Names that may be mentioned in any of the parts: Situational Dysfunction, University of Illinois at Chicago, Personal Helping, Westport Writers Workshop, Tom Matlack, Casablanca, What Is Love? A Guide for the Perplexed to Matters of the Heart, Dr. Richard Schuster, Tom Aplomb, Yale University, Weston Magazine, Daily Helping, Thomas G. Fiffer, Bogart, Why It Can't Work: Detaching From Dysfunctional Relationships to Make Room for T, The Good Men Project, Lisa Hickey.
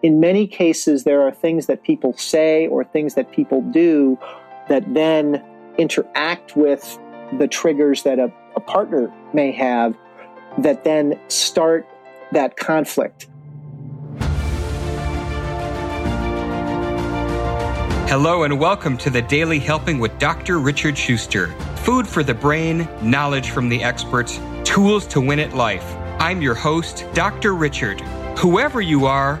In many cases, there are things that people say or things that people do that then interact with the triggers that a partner may have that then start that conflict. Hello and welcome to the Daily Helping with Dr. Richard Schuster. Food for the brain, knowledge from the experts, tools to win at life. I'm your host, Dr. Richard. Whoever you are,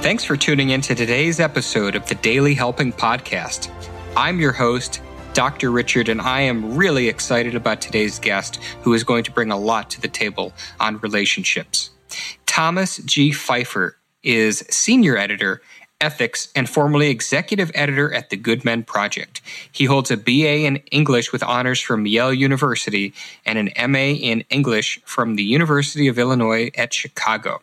Thanks for tuning in to today's episode of the Daily Helping Podcast. I'm your host, Dr. Richard, and I am really excited about today's guest, who is going to bring a lot to the table on relationships. Thomas G. Fiffer is senior editor, ethics, and formerly executive editor at The Good Men Project. He holds a BA in English with honors from Yale University and an MA in English from the University of Illinois at Chicago.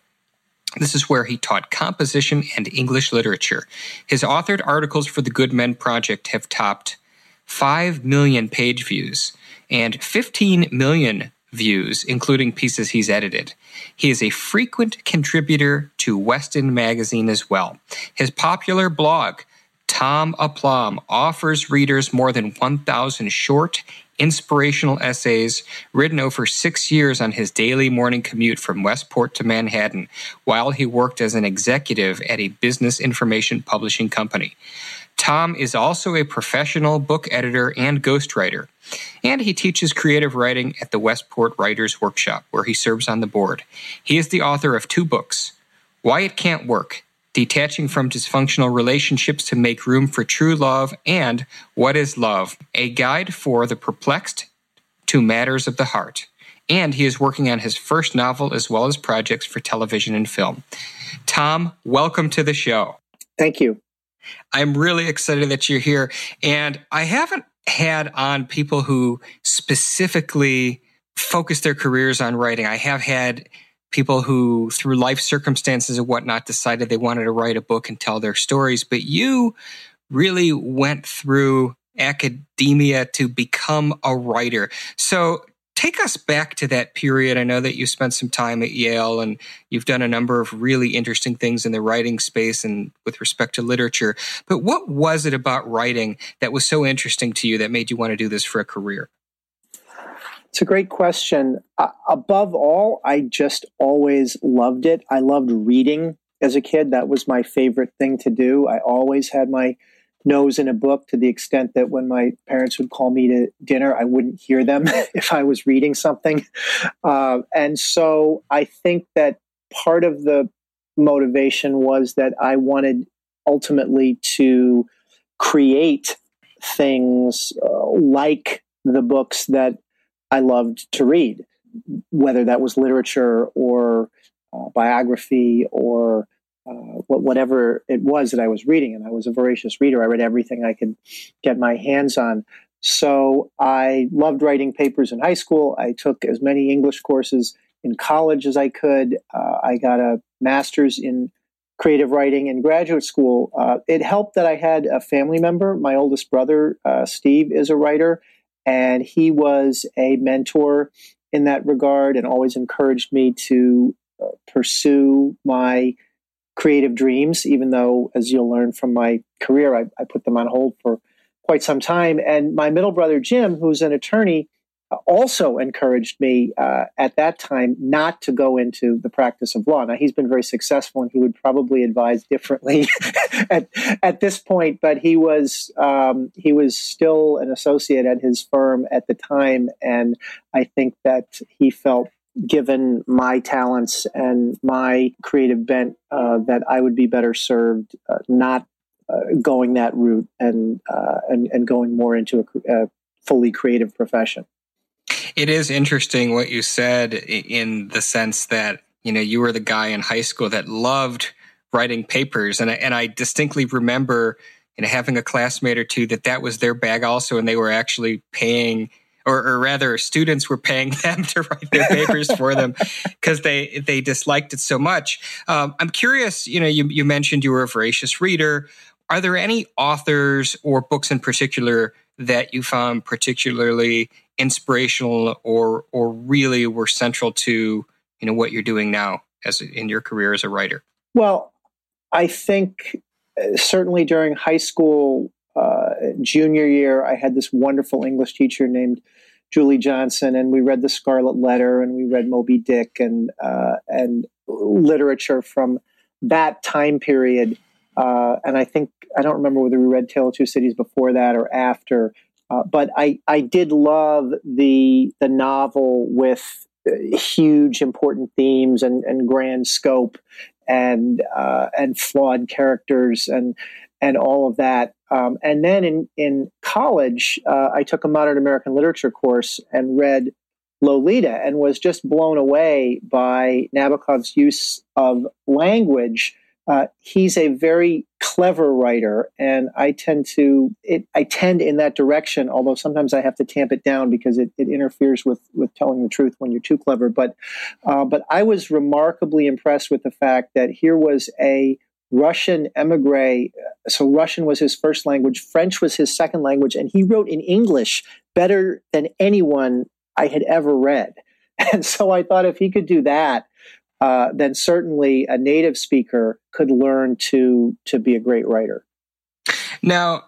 This is where he taught composition and English literature. His authored articles for The Good Men Project have topped 5 million page views and 15 million views, including pieces he's edited. He is a frequent contributor to Weston Magazine as well. His popular blog, Tom Aplomb, offers readers more than 1,000 short, inspirational essays written over 6 years on his daily morning commute from Westport to Manhattan, while he worked as an executive at a business information publishing company. Tom is also a professional book editor and ghostwriter, and he teaches creative writing at the Westport Writers Workshop, where he serves on the board. He is the author of 2 books, Why It Can't Work: Detaching from Dysfunctional Relationships to Make Room for True Love, and What Is Love? A Guide for the Perplexed to Matters of the Heart. And he is working on his first novel as well as projects for television and film. Tom, welcome to the show. Thank you. I'm really excited that you're here. And I haven't had on people who specifically focus their careers on writing. I have had people who, through life circumstances and whatnot, decided they wanted to write a book and tell their stories. But you really went through academia to become a writer. So take us back to that period. I know that you spent some time at Yale and you've done a number of really interesting things in the writing space and with respect to literature. But what was it about writing that was so interesting to you that made you want to do this for a career? It's a great question. Above all, I just always loved it. I loved reading as a kid. That was my favorite thing to do. I always had my nose in a book, to the extent that when my parents would call me to dinner, I wouldn't hear them if I was reading something. And so I think that part of the motivation was that I wanted ultimately to create things like the books that I loved to read, whether that was literature or biography or whatever it was that I was reading. And I was a voracious reader. I read everything I could get my hands on. So I loved writing papers in high school. I took as many English courses in college as I could. I got a master's in creative writing in graduate school. It helped that I had a family member. My oldest brother, Steve, is a writer, and he was a mentor in that regard and always encouraged me to pursue my creative dreams, even though, as you'll learn from my career, I put them on hold for quite some time. And my middle brother, Jim, who's an attorney, also encouraged me at that time not to go into the practice of law. Now, he's been very successful, and he would probably advise differently at this point, but he was still an associate at his firm at the time, and I think that he felt, given my talents and my creative bent, that I would be better served not going that route and going more into a fully creative profession. It is interesting what you said in the sense that you know, you were the guy in high school that loved writing papers. And I distinctly remember, you know, having a classmate or two that was their bag also, and they were actually paying, or rather students were paying them to write their papers for them because they disliked it so much. I'm curious, you know, you mentioned you were a voracious reader. Are there any authors or books in particular that you found particularly inspirational or really were central to, you know, what you're doing now as in your career as a writer? Well, I think certainly during high school, junior year, I had this wonderful English teacher named Julie Johnson, and we read The Scarlet Letter, and we read Moby Dick, and literature from that time period. And I think, I don't remember whether we read Tale of Two Cities before that or after, but I did love the novel with huge important themes and grand scope and flawed characters and all of that. And then in college, I took a modern American literature course and read Lolita and was just blown away by Nabokov's use of language. He's a very clever writer, and I tend in that direction, although sometimes I have to tamp it down because it interferes with telling the truth when you're too clever. But I was remarkably impressed with the fact that here was a Russian emigre. So Russian was his first language, French was his second language, and he wrote in English better than anyone I had ever read. And so I thought if he could do that, then certainly a native speaker could learn to be a great writer. Now,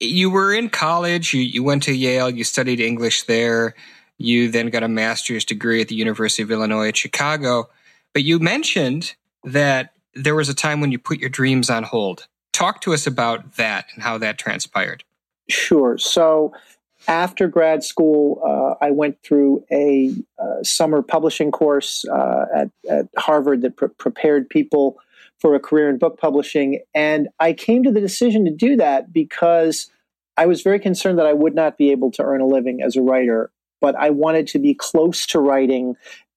you were in college, you went to Yale, you studied English there, you then got a master's degree at the University of Illinois at Chicago, but you mentioned that there was a time when you put your dreams on hold. Talk to us about that and how that transpired. Sure. So after grad school, I went through a summer publishing course at Harvard that prepared people for a career in book publishing. And I came to the decision to do that because I was very concerned that I would not be able to earn a living as a writer, but I wanted to be close to writing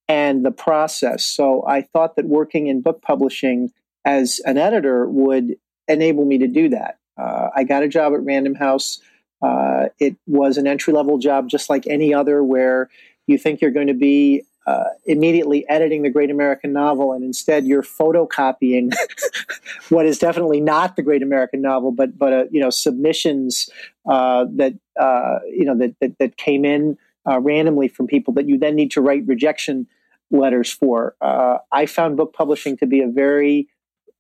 and the process. So I thought that working in book publishing as an editor would enable me to do that. I got a job at Random House. It was an entry-level job just like any other, where you think you're going to be immediately editing the great American novel, and instead you're photocopying what is definitely not the great American novel, but submissions that came in randomly from people that you then need to write rejection letters for. I found book publishing to be a very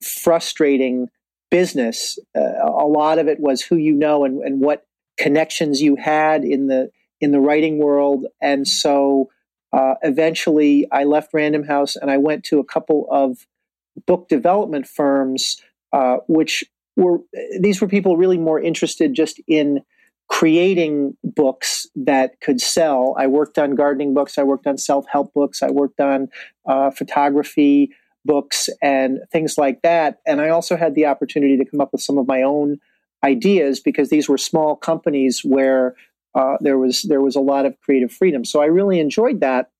frustrating business. A lot of it was who you know and what connections you had in the writing world. And so eventually I left Random House and I went to a couple of book development firms, these were people really more interested just in creating books that could sell. I worked on gardening books. I worked on self-help books. I worked on photography books and things like that. And I also had the opportunity to come up with some of my own ideas because these were small companies where there was a lot of creative freedom. So I really enjoyed that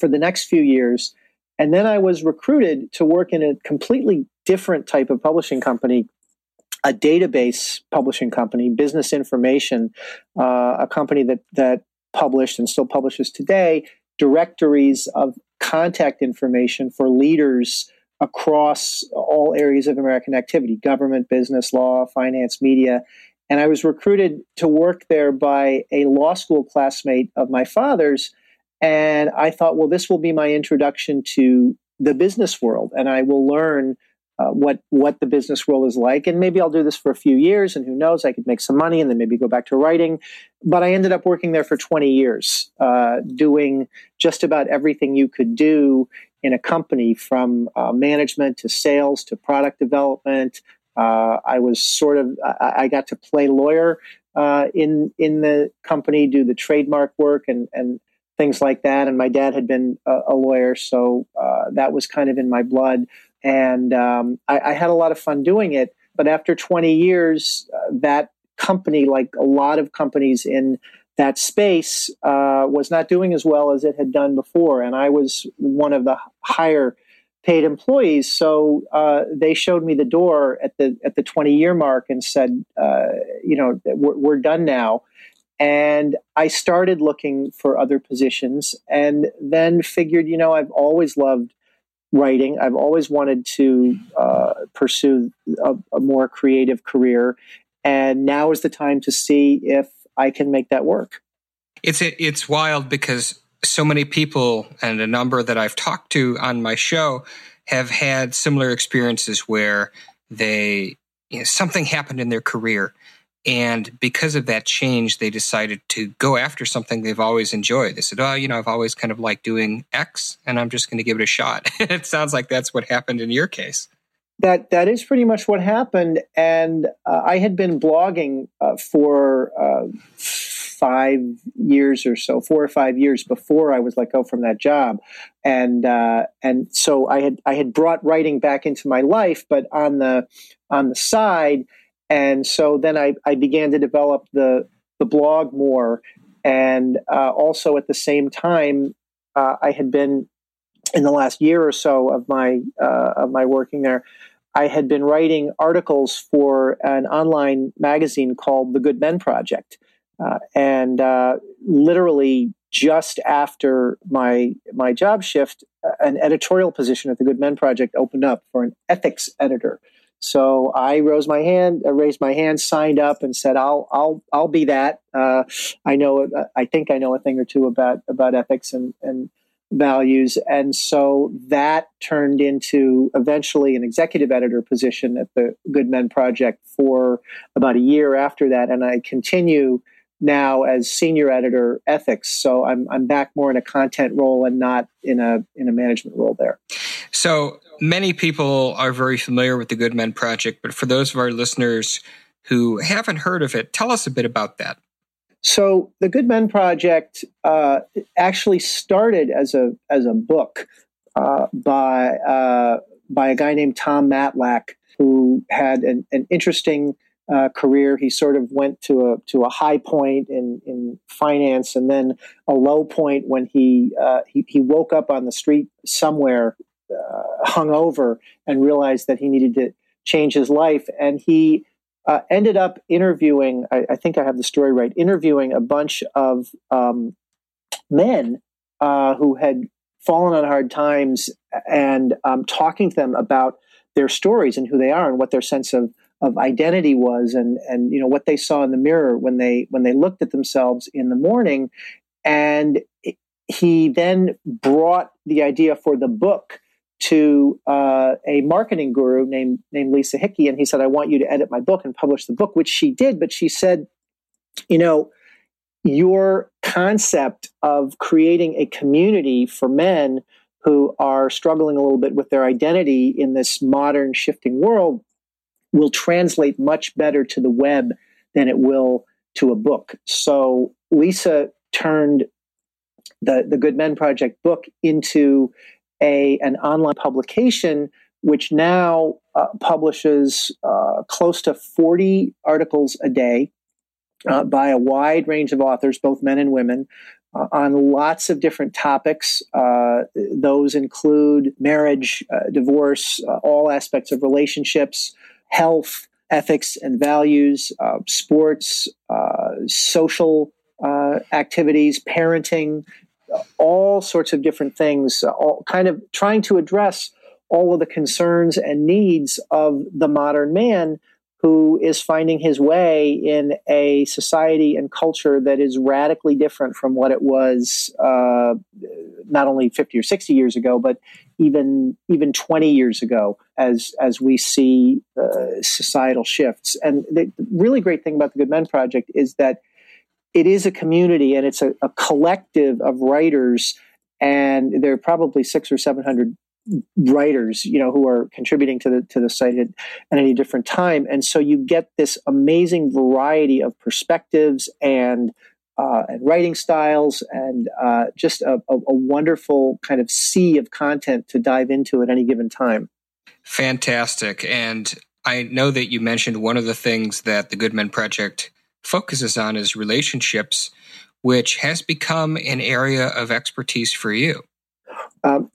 for the next few years. And then I was recruited to work in a completely different type of publishing company, a database publishing company, Business Information, a company that published and still publishes today directories of contact information for leaders across all areas of American activity, government, business, law, finance, media. And I was recruited to work there by a law school classmate of my father's. And I thought, well, this will be my introduction to the business world. And I will learn what the business world is like. And maybe I'll do this for a few years. And who knows, I could make some money and then maybe go back to writing. But I ended up working there for 20 years, doing just about everything you could do in a company, from management to sales to product development. I got to play lawyer in the company, do the trademark work and things like that. And my dad had been a lawyer, so that was kind of in my blood. And I had a lot of fun doing it. But after 20 years, that company, like a lot of companies in that space was not doing as well as it had done before. And I was one of the higher paid employees. So they showed me the door at the 20-year mark and said, we're done now. And I started looking for other positions and then figured, I've always loved writing. I've always wanted to pursue a more creative career. And now is the time to see if I can make that work. It's wild because so many people and a number that I've talked to on my show have had similar experiences where they something happened in their career. And because of that change, they decided to go after something they've always enjoyed. They said, I've always kind of liked doing X, and I'm just going to give it a shot. It sounds like that's what happened in your case. That is pretty much what happened. And I had been blogging for 5 years or so, 4 or 5 years before I was let go from that job. And so I had brought writing back into my life, but on the side. And so then I began to develop the blog more. And also at the same time, I had been, in the last year or so of my working there, I had been writing articles for an online magazine called The Good Men Project. And literally just after my job shift, an editorial position at The Good Men Project opened up for an ethics editor. So I raised my hand, signed up, and said, "I'll be that." I think I know a thing or two about ethics and values, and so that turned into eventually an executive editor position at the Good Men Project for about a year after that, and I continue now as senior editor ethics. So I'm back more in a content role and not in a management role there. So many people are very familiar with the Good Men Project, but for those of our listeners who haven't heard of it, tell us a bit about that. So the Good Men Project actually started as a book by a guy named Tom Matlack, who had an interesting career. He sort of went to a high point in finance, and then a low point when he woke up on the street somewhere, hungover, and realized that he needed to change his life. And he ended up interviewing, I think I have the story right, interviewing a bunch of men who had fallen on hard times and talking to them about their stories and who they are and what their sense of identity was and what they saw in the mirror when they looked at themselves in the morning. And he then brought the idea for the book to a marketing guru named Lisa Hickey, and he said, "I want you to edit my book and publish the book," which she did. But she said, your concept of creating a community for men who are struggling a little bit with their identity in this modern shifting world will translate much better to the web than it will to a book. So Lisa turned the Good Men Project book into an online publication, which now publishes close to 40 articles a day by a wide range of authors, both men and women, on lots of different topics. Those include marriage, divorce, all aspects of relationships, health, ethics and values, sports, social activities, parenting, all sorts of different things, all kind of trying to address all of the concerns and needs of the modern man who is finding his way in a society and culture that is radically different from what it was not only 50 or 60 years ago, but even 20 years ago as we see societal shifts. And the really great thing about the Good Men Project is that it is a community, and it's a collective of writers, and there are probably 600 or 700 writers, who are contributing to the site at any different time. And so you get this amazing variety of perspectives and writing styles and just a wonderful kind of sea of content to dive into at any given time. Fantastic. And I know that you mentioned one of the things that the Good Men Project focuses on is relationships. which has become an area of expertise for you.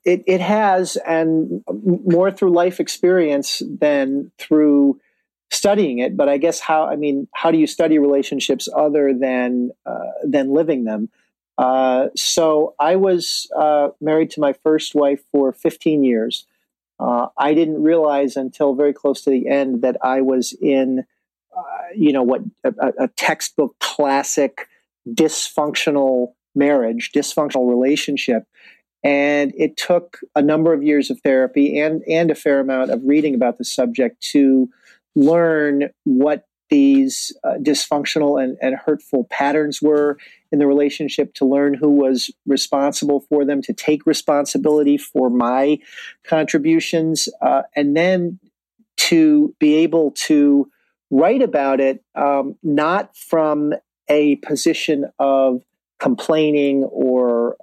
It has, and more through life experience than through studying it. But I guess how do you study relationships other than living them? So I was married to my first wife for 15 years. I didn't realize until very close to the end that I was in, a textbook classic dysfunctional marriage, dysfunctional relationship. And it took a number of years of therapy and a fair amount of reading about the subject to learn what these dysfunctional and hurtful patterns were in the relationship, to learn who was responsible for them, to take responsibility for my contributions, and then to be able to write about it, not from a position of complaining or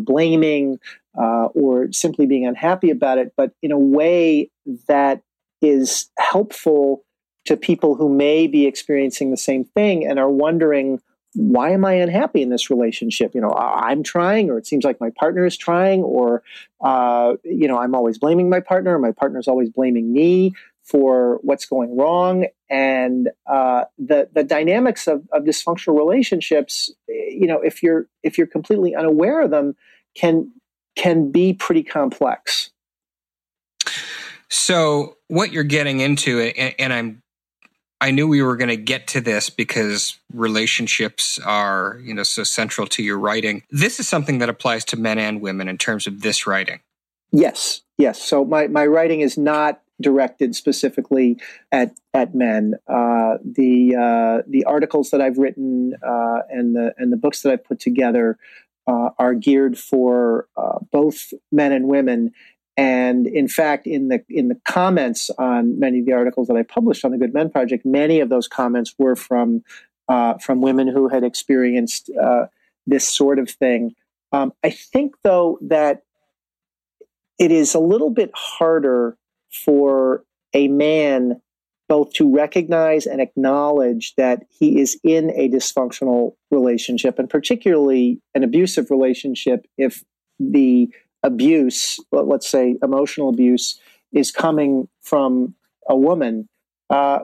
blaming or simply being unhappy about it, but in a way that is helpful to people who may be experiencing the same thing and are wondering, why am I unhappy in this relationship? I'm trying, or it seems like my partner is trying, or, I'm always blaming my partner, or my partner's always blaming me for what's going wrong. And the dynamics of dysfunctional relationships, if you're completely unaware of them, can be pretty complex. So what you're getting into, and I knew we were going to get to this because relationships are, so central to your writing. This is something that applies to men and women in terms of this writing. Yes. So my writing is not directed specifically at men. The articles that I've written and the books that I've put together are geared for both men and women. And in fact, in the comments on many of the articles that I published on the Good Men Project, many of those comments were from women who had experienced this sort of thing. I think, though, that it is a little bit harder for a man both to recognize and acknowledge that he is in a dysfunctional relationship, and particularly an abusive relationship, if the abuse, let's say emotional abuse, is coming from a woman,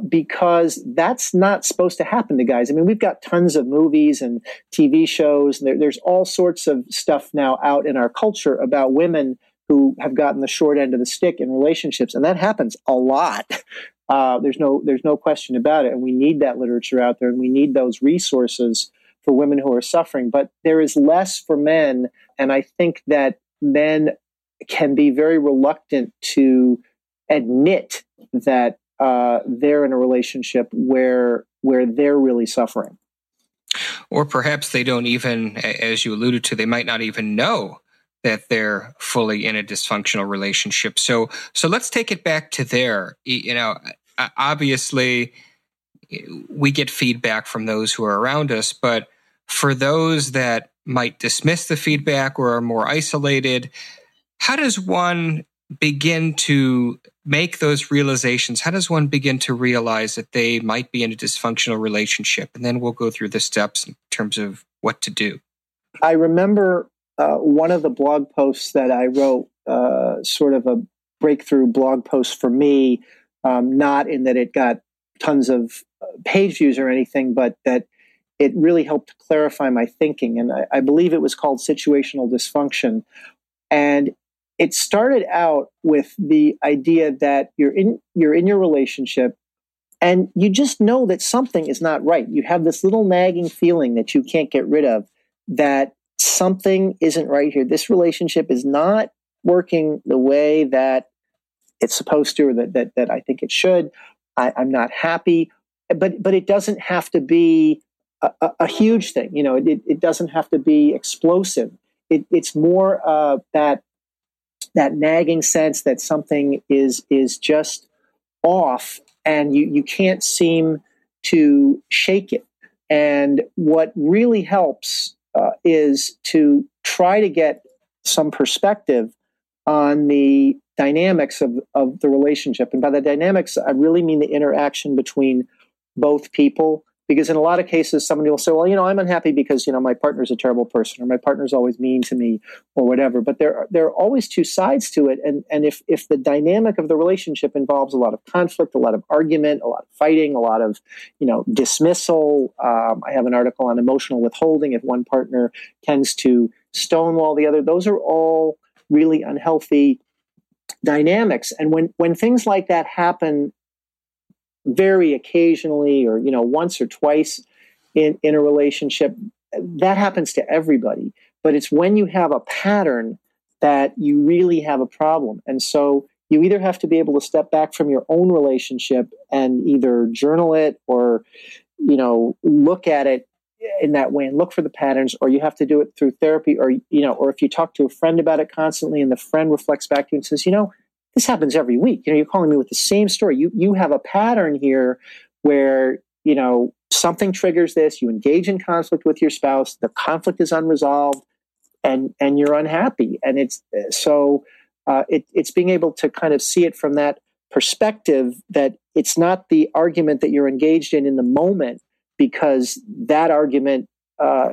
because that's not supposed to happen to guys. I mean, we've got tons of movies and TV shows, and there's all sorts of stuff now out in our culture about women who have gotten the short end of the stick in relationships, and that happens a lot. There's no question about it, and we need that literature out there, and we need those resources for women who are suffering. But there is less for men, and I think that men can be very reluctant to admit that they're in a relationship where they're really suffering. Or perhaps they don't even, as you alluded to, they might not even know that they're fully in a dysfunctional relationship. So let's take it back to there. Obviously, we get feedback from those who are around us, but for those that might dismiss the feedback or are more isolated, how does one begin to make those realizations? How does one begin to realize that they might be in a dysfunctional relationship? And then we'll go through the steps in terms of what to do. I remember one of the blog posts that I wrote, sort of a breakthrough blog post for me, not in that it got tons of page views or anything, but that it really helped to clarify my thinking. And I believe it was called Situational Dysfunction. And it started out with the idea that you're in your relationship and you just know that something is not right. You have this little nagging feeling that you can't get rid of, that something isn't right here. This relationship is not working the way that it's supposed to, or that I think it should. I'm not happy. But it doesn't have to be a huge thing. It doesn't have to be explosive. It's more that nagging sense that something is just off, and you can't seem to shake it. And what really helps is to try to get some perspective on the dynamics of the relationship. And by the dynamics, I really mean the interaction between both people. Because in a lot of cases, somebody will say, well, you know, I'm unhappy because, you know, my partner's a terrible person, or my partner's always mean to me, or whatever. But there are always two sides to it. And if the dynamic of the relationship involves a lot of conflict, a lot of argument, a lot of fighting, a lot of, you know, dismissal. I have an article on emotional withholding. If one partner tends to stonewall the other, those are all really unhealthy dynamics. And when things like that happen very occasionally, or, you know, once or twice in a relationship, that happens to everybody. But it's when you have a pattern that you really have a problem. And so you either have to be able to step back from your own relationship and either journal it, or, you know, look at it in that way and look for the patterns, or you have to do it through therapy, or, you know, or if you talk to a friend about it constantly and the friend reflects back to you and says, you know, this happens every week. You know, you're calling me with the same story. You have a pattern here where, you know, something triggers this. You engage in conflict with your spouse. The conflict is unresolved, and you're unhappy. And it's so it's being able to kind of see it from that perspective, that it's not the argument that you're engaged in the moment, because that argument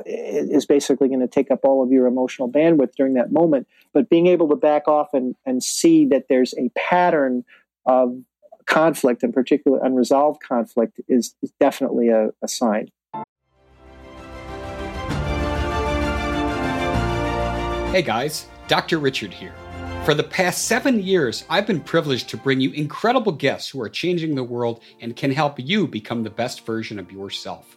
is basically going to take up all of your emotional bandwidth during that moment. But being able to back off and see that there's a pattern of conflict, and particularly unresolved conflict, is definitely a sign. Hey guys, Dr. Richard here. For the past 7 years, I've been privileged to bring you incredible guests who are changing the world and can help you become the best version of yourself.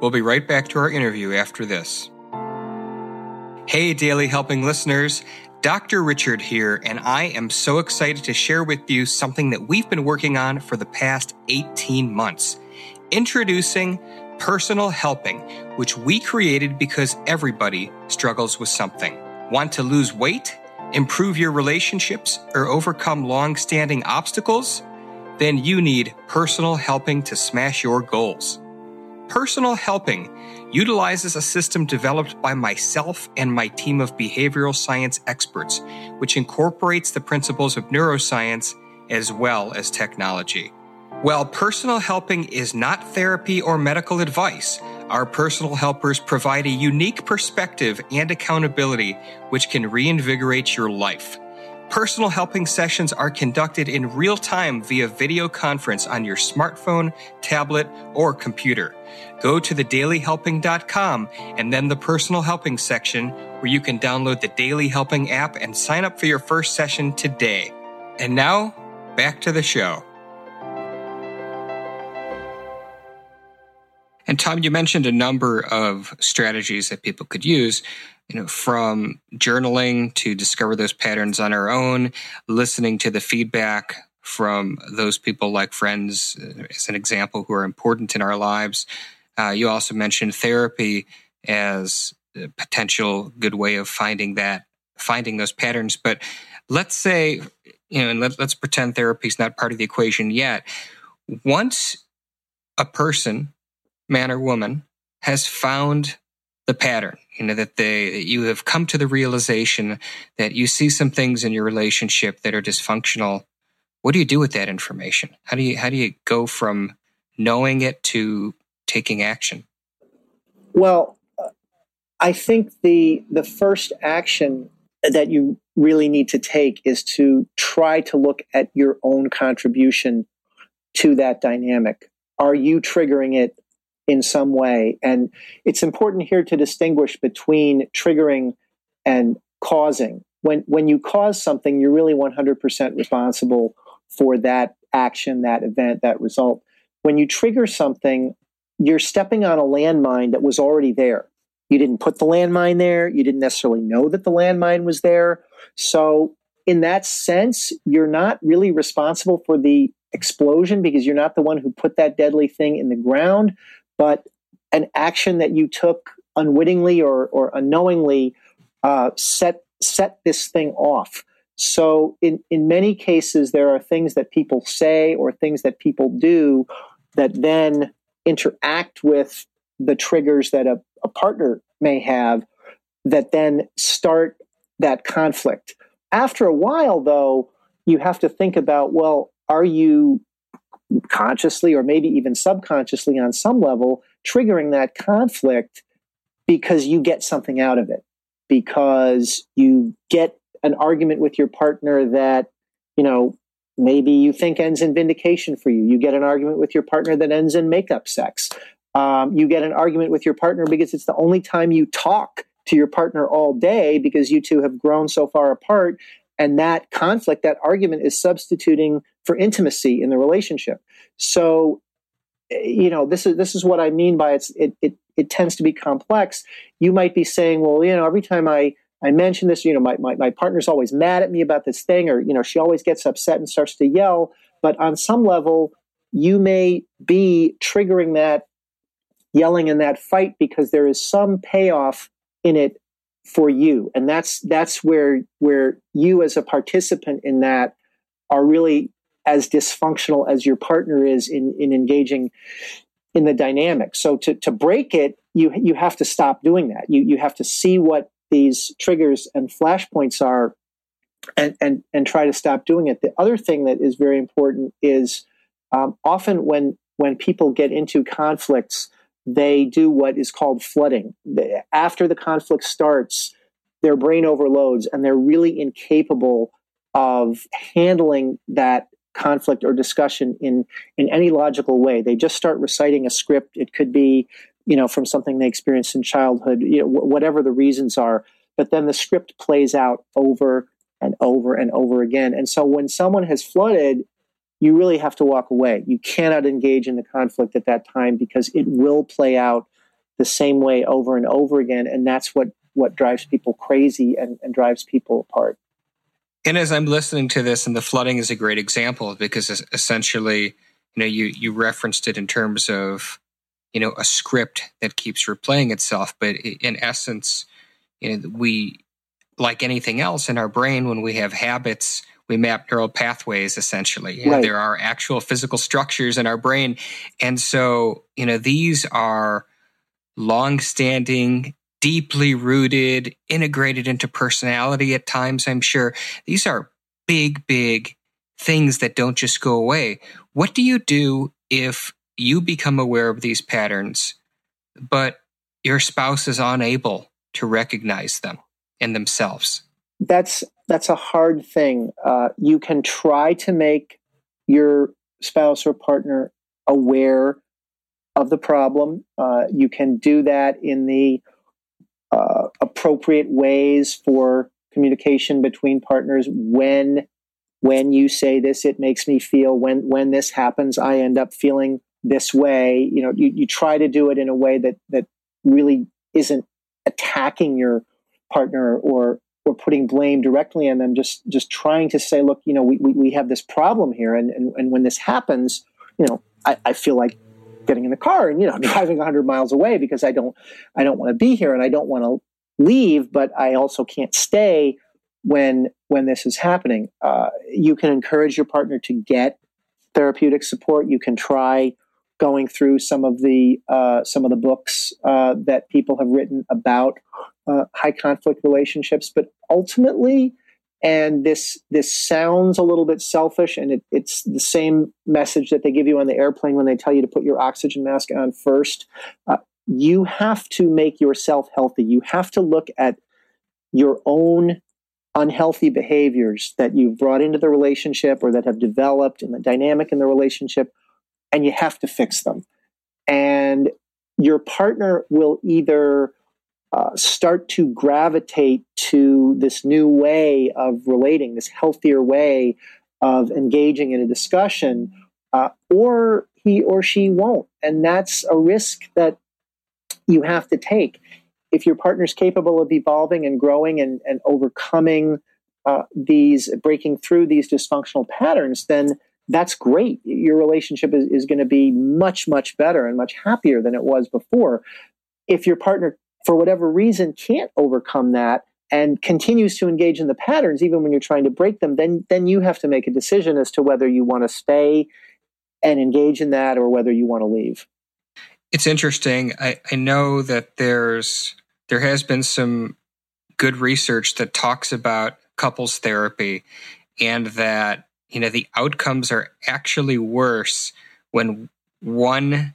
We'll be right back to our interview after this. Hey, Daily Helping listeners, Dr. Richard here, and I am so excited to share with you something that we've been working on for the past 18 months. Introducing Personal Helping, which we created because everybody struggles with something. Want to lose weight, improve your relationships, or overcome long-standing obstacles? Then you need Personal Helping to smash your goals. Personal Helping utilizes a system developed by myself and my team of behavioral science experts, which incorporates the principles of neuroscience as well as technology. While Personal Helping is not therapy or medical advice, our personal helpers provide a unique perspective and accountability which can reinvigorate your life. Personal Helping sessions are conducted in real time via video conference on your smartphone, tablet, or computer. Go to thedailyhelping.com and then the Personal Helping section, where you can download the Daily Helping app and sign up for your first session today. And now, back to the show. And Tom, you mentioned a number of strategies that people could use, you know, from journaling to discover those patterns on our own, listening to the feedback from those people like friends, as an example, who are important in our lives. You also mentioned therapy as a potential good way of finding those patterns. But let's say, you know, and let's pretend therapy is not part of the equation yet. Once a person, man or woman, has found the pattern, you know, that you have come to the realization that you see some things in your relationship that are dysfunctional. What do you do with that information? How do you go from knowing it to taking action? Well, I think the first action that you really need to take is to try to look at your own contribution to that dynamic. Are you triggering it in some way? And it's important here to distinguish between triggering and causing. When you cause something, you're really 100% responsible for that action, that event, that result. When you trigger something, you're stepping on a landmine that was already there. You didn't put the landmine there. You didn't necessarily know that the landmine was there. So in that sense, you're not really responsible for the explosion because you're not the one who put that deadly thing in the ground, but an action that you took unwittingly or unknowingly set this thing off. So in many cases, there are things that people say or things that people do that then interact with the triggers that a partner may have that then start that conflict. After a while, though, you have to think about, well, are you consciously or maybe even subconsciously on some level triggering that conflict because you get something out of it, because you get an argument with your partner that, you know, maybe you think ends in vindication for you. You get an argument with your partner that ends in make-up sex. You get an argument with your partner because it's the only time you talk to your partner all day because you two have grown so far apart. And that conflict, that argument is substituting for intimacy in the relationship. So, you know, this is what I mean by it tends to be complex. You might be saying, well, you know, every time I mention this, you know, my partner's always mad at me about this thing, or, you know, she always gets upset and starts to yell. But on some level, you may be triggering that yelling in that fight because there is some payoff in it for you. And that's where you as a participant in that are really as dysfunctional as your partner is in engaging in the dynamic. So to break it, you have to stop doing that. You have to see what these triggers and flashpoints are and try to stop doing it. The other thing that is very important is often when people get into conflicts, they do what is called flooding. After the conflict starts, their brain overloads and they're really incapable of handling that conflict or discussion in any logical way. They just start reciting a script. It could be, you know, from something they experienced in childhood, you know, whatever the reasons are. But then the script plays out over and over and over again. And so when someone has flooded, you really have to walk away. You cannot engage in the conflict at that time because it will play out the same way over and over again. And that's what drives people crazy and drives people apart. And as I'm listening to this, and the flooding is a great example because essentially, you know, you referenced it in terms of, you know, a script that keeps replaying itself. But in essence, you know, we, like anything else in our brain, when we have habits, we map neural pathways, essentially. Right. There are actual physical structures in our brain. And so, you know, these are longstanding, deeply rooted, integrated into personality at times, I'm sure. These are big, big things that don't just go away. What do you do if you become aware of these patterns, but your spouse is unable to recognize them in themselves? That's a hard thing. You can try to make your spouse or partner aware of the problem. You can do that in the appropriate ways for communication between partners. When you say this, it makes me feel. When this happens, I end up feeling this way. You know, you try to do it in a way that really isn't attacking your partner or putting blame directly on them, just trying to say, look, you know, we have this problem here. And when this happens, you know, I feel like getting in the car and, you know, driving 100 miles away because I don't want to be here and I don't want to leave, but I also can't stay when this is happening. You can encourage your partner to get therapeutic support. You can try going through some of the books that people have written about high conflict relationships, but ultimately, and this sounds a little bit selfish, and it's the same message that they give you on the airplane when they tell you to put your oxygen mask on first. You have to make yourself healthy. You have to look at your own unhealthy behaviors that you've brought into the relationship or that have developed in the dynamic in the relationship, and you have to fix them. And your partner will either start to gravitate to this new way of relating, this healthier way of engaging in a discussion, or he or she won't. And that's a risk that you have to take. If your partner's capable of evolving and growing and overcoming breaking through these dysfunctional patterns, then that's great. Your relationship is going to be much, much better and much happier than it was before. If your partner, for whatever reason, can't overcome that and continues to engage in the patterns, even when you're trying to break them, then you have to make a decision as to whether you want to stay and engage in that or whether you want to leave. It's interesting. I know that there has been some good research that talks about couples therapy and that, you know, the outcomes are actually worse when one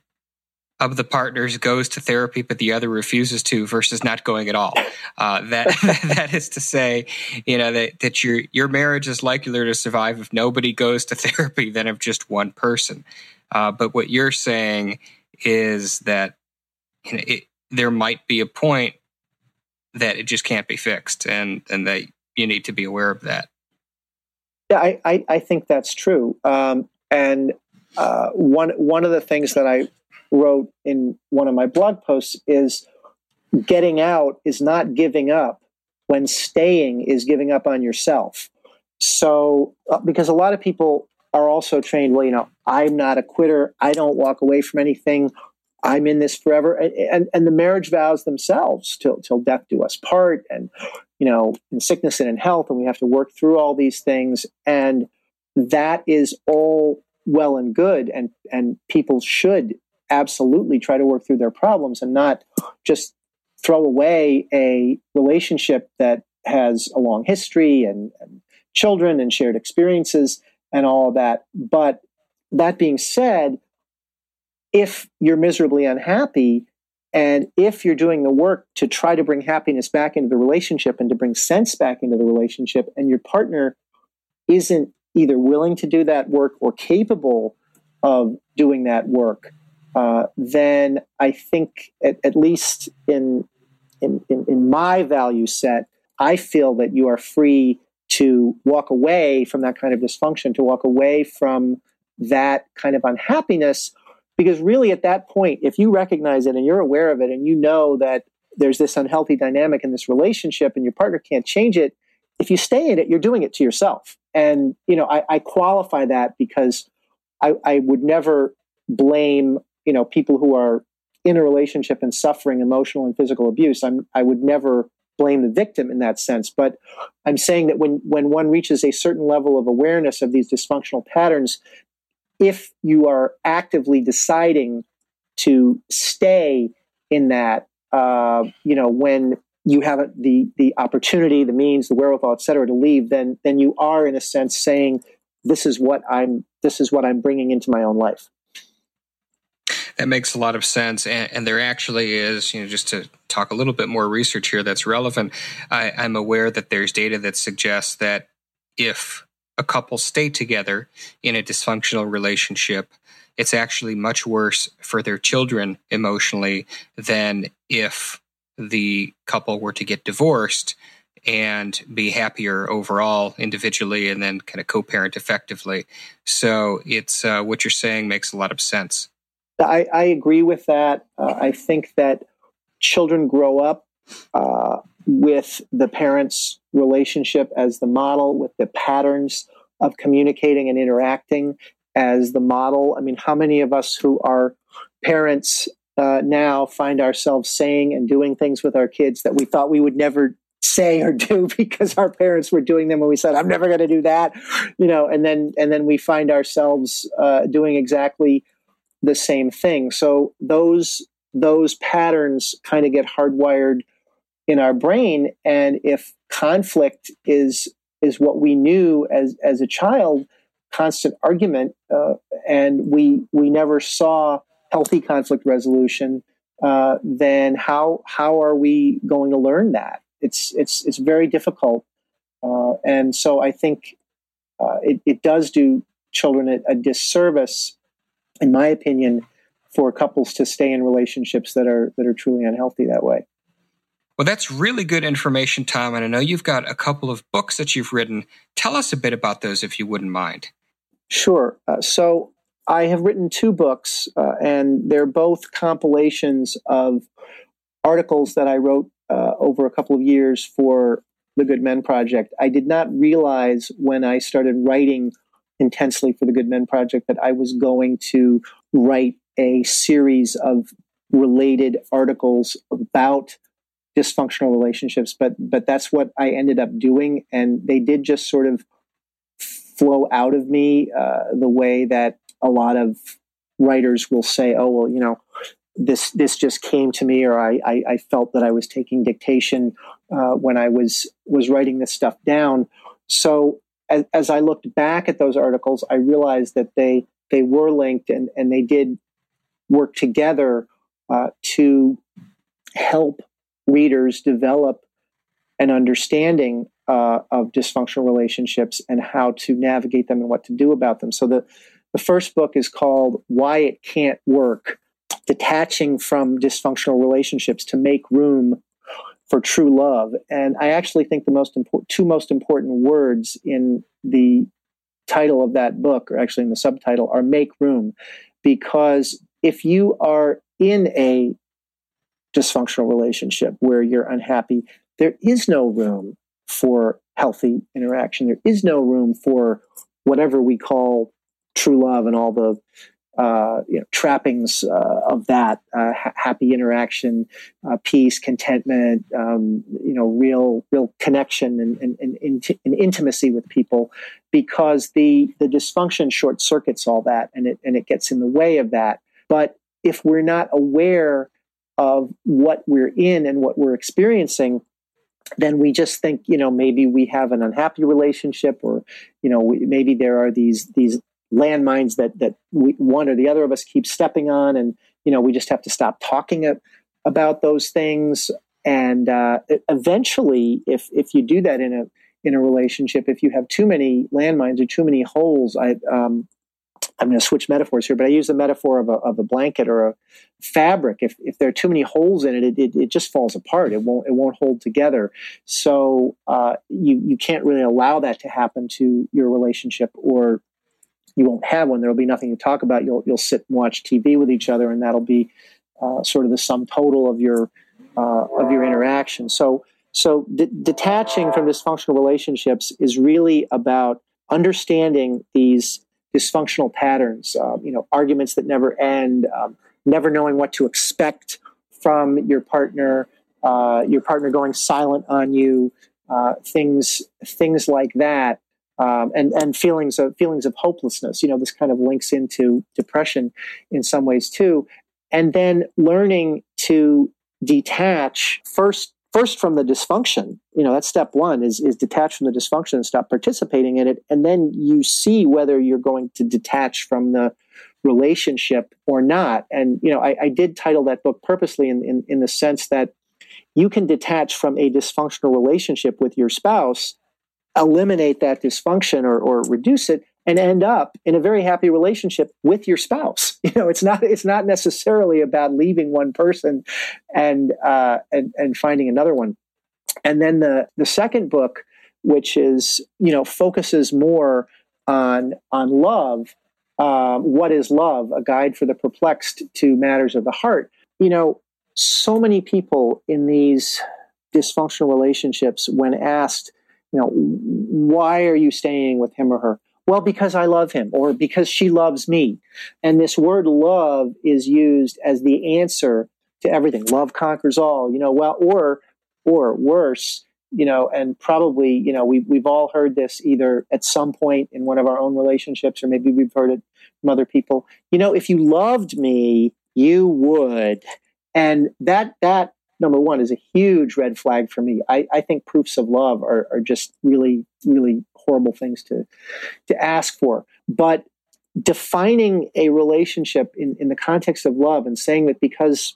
of the partners goes to therapy, but the other refuses to, versus not going at all. That is to say, you know, that your marriage is likelier to survive if nobody goes to therapy than if just one person. But what you're saying is that, you know, there might be a point that it just can't be fixed, and that you need to be aware of that. Yeah, I think that's true. One of the things that I wrote in one of my blog posts is getting out is not giving up when staying is giving up on yourself. So, because a lot of people are also trained, well, you know, I'm not a quitter. I don't walk away from anything. I'm in this forever. And the marriage vows themselves, till death do us part, and, you know, in sickness and in health, and we have to work through all these things. And that is all well and good. And people should absolutely try to work through their problems and not just throw away a relationship that has a long history and children and shared experiences and all of that. But that being said, if you're miserably unhappy, and if you're doing the work to try to bring happiness back into the relationship and to bring sense back into the relationship, and your partner isn't either willing to do that work or capable of doing that work, then I think, at least in my value set, I feel that you are free to walk away from that kind of dysfunction, to walk away from that kind of unhappiness. Because really, at that point, if you recognize it and you're aware of it and you know that there's this unhealthy dynamic in this relationship and your partner can't change it, if you stay in it, you're doing it to yourself. And, you know, I qualify that because I would never blame, you know, people who are in a relationship and suffering emotional and physical abuse. I would never blame the victim in that sense. But I'm saying that when one reaches a certain level of awareness of these dysfunctional patterns, if you are actively deciding to stay in that, you know, when you have the opportunity, the means, the wherewithal, et cetera, to leave, then you are, in a sense, saying, this is what I'm bringing into my own life. That makes a lot of sense. And there actually is, you know, just to talk a little bit more research here that's relevant. I'm aware that there's data that suggests that if a couple stay together in a dysfunctional relationship, it's actually much worse for their children emotionally than if the couple were to get divorced and be happier overall individually and then kind of co-parent effectively. So it's what you're saying makes a lot of sense. I agree with that. I think that children grow up with the parents' relationship as the model, with the patterns of communicating and interacting as the model. I mean, how many of us who are parents now find ourselves saying and doing things with our kids that we thought we would never say or do because our parents were doing them when we said, I'm never going to do that, you know, and then we find ourselves doing exactly the same thing. So those patterns kind of get hardwired in our brain, and if conflict is what we knew as a child, constant argument, and we never saw healthy conflict resolution, then how are we going to learn that? It's very difficult, and so I think it does do children a disservice, in my opinion, for couples to stay in relationships that are truly unhealthy that way. Well, that's really good information, Tom, and I know you've got a couple of books that you've written. Tell us a bit about those, if you wouldn't mind. Sure. So I have written two books, and they're both compilations of articles that I wrote over a couple of years for The Good Men Project. I did not realize when I started writing intensely for the Good Men Project that I was going to write a series of related articles about dysfunctional relationships, but that's what I ended up doing. And they did just sort of flow out of me the way that a lot of writers will say, oh, well, you know, this just came to me, or I felt that I was taking dictation when I was writing this stuff down. So as I looked back at those articles, I realized that they were linked and they did work together to help readers develop an understanding of dysfunctional relationships and how to navigate them and what to do about them. So the first book is called Why It Can't Work: Detaching From Dysfunctional Relationships to Make Room for True Love. And I actually think the two most important words in the title of that book, or actually in the subtitle, are make room. Because if you are in a dysfunctional relationship where you're unhappy, there is no room for healthy interaction. There is no room for whatever we call true love and all the trappings of that, happy interaction, peace, contentment, real connection and intimacy with people, because the dysfunction short circuits all that and it gets in the way of that. But if we're not aware of what we're in and what we're experiencing, then we just think, you know, maybe we have an unhappy relationship, or, you know, maybe there are these landmines that one or the other of us keeps stepping on, and, you know, we just have to stop talking about those things. And eventually, if you do that in a relationship, if you have too many landmines or too many holes, I'm going to switch metaphors here, but I use the metaphor of a blanket or a fabric. If there are too many holes in it just falls apart. It won't hold together. So you can't really allow that to happen to your relationship, or you won't have one. There'll be nothing to talk about. You'll sit and watch TV with each other, and that'll be sort of the sum total of your interaction. So detaching from dysfunctional relationships is really about understanding these dysfunctional patterns. Arguments that never end, never knowing what to expect from your partner going silent on you, things like that. And feelings of hopelessness. You know, this kind of links into depression in some ways too. And then learning to detach first from the dysfunction. You know, that's step one, is detach from the dysfunction and stop participating in it. And then you see whether you're going to detach from the relationship or not. And, you know, I did title that book purposely in the sense that you can detach from a dysfunctional relationship with your spouse, eliminate that dysfunction or reduce it, and end up in a very happy relationship with your spouse. You know, it's not necessarily about leaving one person and finding another one. And then the second book, which is, you know, focuses more on love. What Is Love? A Guide for the Perplexed to Matters of the Heart. You know, so many people in these dysfunctional relationships, when asked, you know, why are you staying with him or her? Well, because I love him, or because she loves me. And this word love is used as the answer to everything. Love conquers all, you know, well, or worse, you know, and probably, you know, we've all heard this either at some point in one of our own relationships, or maybe we've heard it from other people. You know, if you loved me, you would. And that number one is a huge red flag for me. I think proofs of love are just really, really horrible things to ask for. But defining a relationship in the context of love, and saying that because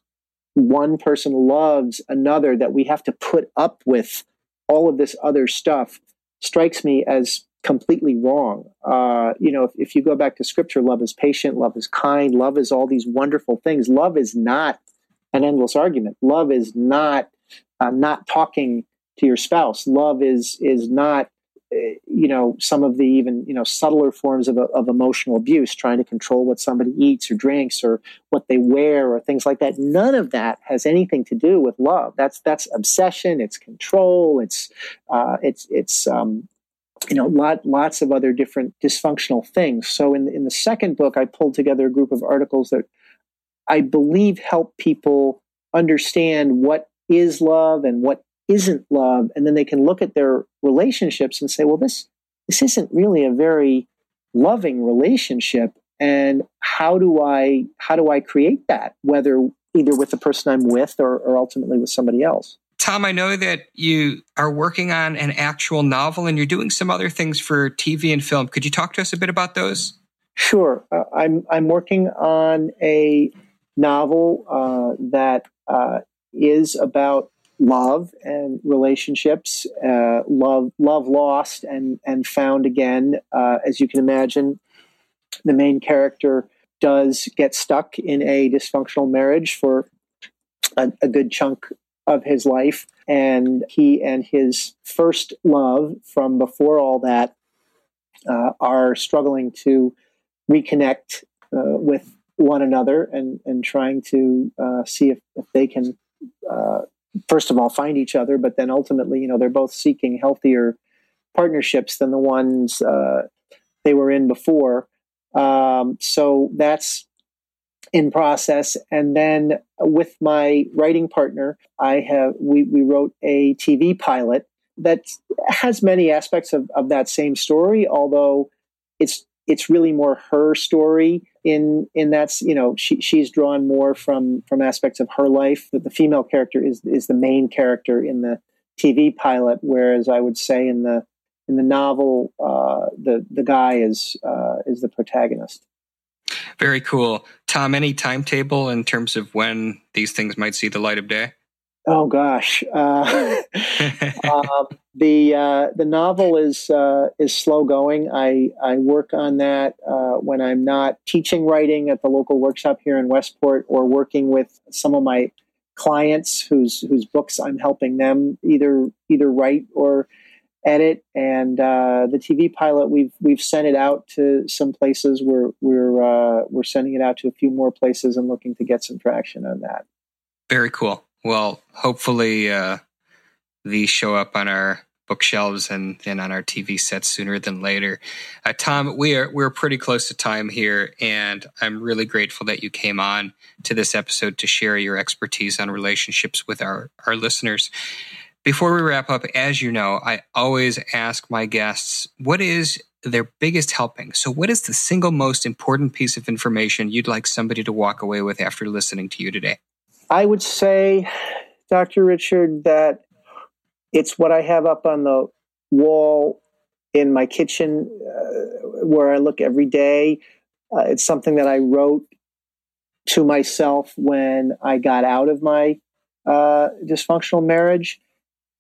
one person loves another, that we have to put up with all of this other stuff, strikes me as completely wrong. You know, if you go back to scripture, love is patient, love is kind, love is all these wonderful things. Love is not an endless argument. Love is not talking to your spouse. Love is not, you know, some of the even, you know, subtler forms of emotional abuse, trying to control what somebody eats or drinks or what they wear or things like that. None of that has anything to do with love. That's obsession. It's control. It's lots of other different dysfunctional things. So in the second book, I pulled together a group of articles that I believe help people understand what is love and what isn't love. And then they can look at their relationships and say, well, this isn't really a very loving relationship. And how do I create that, whether either with the person I'm with or ultimately with somebody else? Tom, I know that you are working on an actual novel and you're doing some other things for TV and film. Could you talk to us a bit about those? Sure. I'm working on a novel that is about love and relationships, love lost and found again. As you can imagine, the main character does get stuck in a dysfunctional marriage for a good chunk of his life, and he and his first love from before all that are struggling to reconnect with one another and trying to see if they can, first of all, find each other, but then ultimately, they're both seeking healthier partnerships than the ones they were in before. So that's in process. And then with my writing partner, we wrote a TV pilot that has many aspects of that same story, although it's really more her story in that's, she's drawn more from aspects of her life. But the female character is the main character in the TV pilot, whereas I would say in the novel, the guy is the protagonist. Very cool. Tom, any timetable in terms of when these things might see the light of day? Oh, gosh. The novel is slow going. I work on that when I'm not teaching writing at the local workshop here in Westport or working with some of my clients whose books I'm helping them either write or edit. And the TV pilot, we've sent it out to some places. We're sending it out to a few more places and looking to get some traction on that. Very cool. Well, hopefully these show up on our bookshelves and on our TV sets sooner than later. Tom, we're pretty close to time here, and I'm really grateful that you came on to this episode to share your expertise on relationships with our listeners. Before we wrap up, as you know, I always ask my guests, what is their biggest helping? So what is the single most important piece of information you'd like somebody to walk away with after listening to you today? I would say, Dr. Richard, that it's what I have up on the wall in my kitchen where I look every day. It's something that I wrote to myself when I got out of my dysfunctional marriage.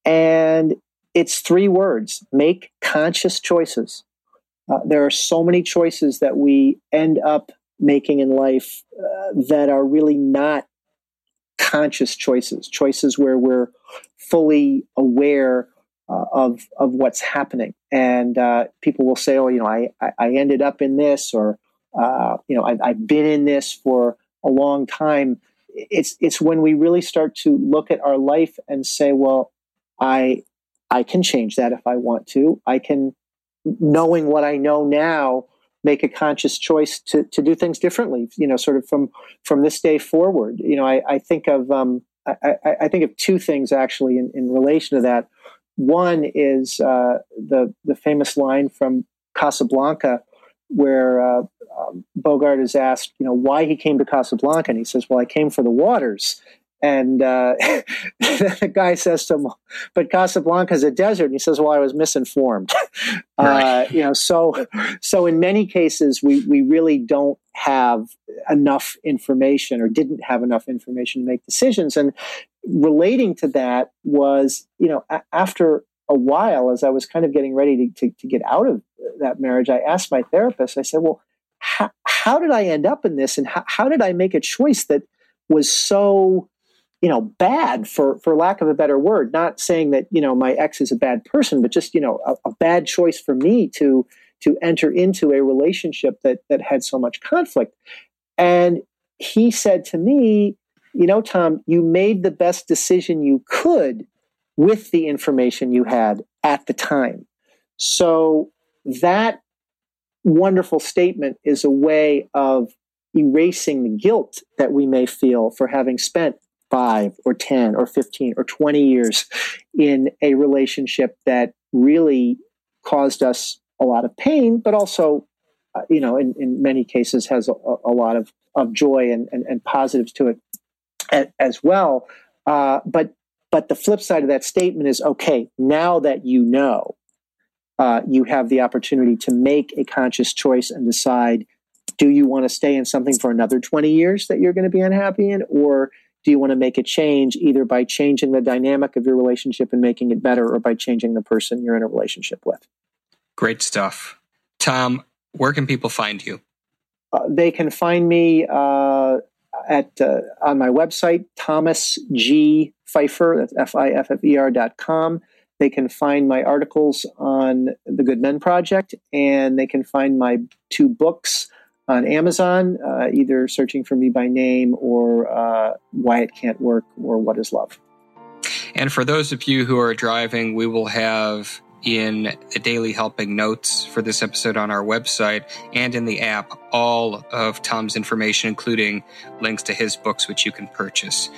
And it's three words: make conscious choices. There are so many choices that we end up making in life that are really not conscious choices where we're fully aware of what's happening. And people will say, oh, I ended up in this, or, I've been in this for a long time. It's when we really start to look at our life and say, well, I can change that if I want to. I can, knowing what I know now, make a conscious choice to do things differently, sort of from this day forward. I think of two things actually in relation to that. One is the famous line from Casablanca where Bogart is asked, why he came to Casablanca. And he says, well, I came for the waters. And the guy says to him, but Casablanca is a desert. And he says, well, I was misinformed. Right. So in many cases, we really don't have enough information or didn't have enough information to make decisions. And relating to that was, after a while, as I was kind of getting ready to get out of that marriage, I asked my therapist, I said, well, how did I end up in this? And how did I make a choice that was so bad, for lack of a better word, not saying that, my ex is a bad person, but just, a bad choice for me to enter into a relationship that had so much conflict. And he said to me, Tom, you made the best decision you could with the information you had at the time. So that wonderful statement is a way of erasing the guilt that we may feel for having spent 5 or 10 or 15 or 20 years in a relationship that really caused us a lot of pain, but also, in many cases has a lot of joy and positives to it as well. But the flip side of that statement is, okay, now that you know, you have the opportunity to make a conscious choice and decide, do you want to stay in something for another 20 years that you're going to be unhappy in, or do you want to make a change either by changing the dynamic of your relationship and making it better, or by changing the person you're in a relationship with? Great stuff. Tom, where can people find you? They can find me on my website, Thomas G. Fiffer, that's Fiffer.com. They can find my articles on The Good Men Project, and they can find my 2 books on Amazon, either searching for me by name or Why It Can't Work or What Is Love. And for those of you who are driving, we will have in the Daily Helping notes for this episode on our website and in the app all of Tom's information, including links to his books, which you can purchase.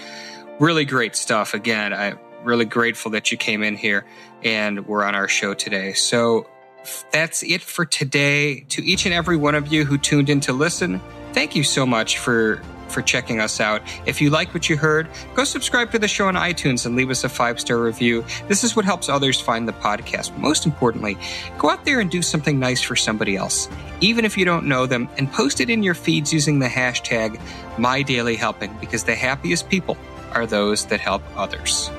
Really great stuff. Again, I'm really grateful that you came in here and were on our show today. So that's it for today. To each and every one of you who tuned in to listen, thank you so much for checking us out. If you like what you heard, go subscribe to the show on iTunes and leave us a 5-star review. This is what helps others find the podcast. Most importantly, go out there and do something nice for somebody else, even if you don't know them, and post it in your feeds using the hashtag MyDailyHelping, because the happiest people are those that help others.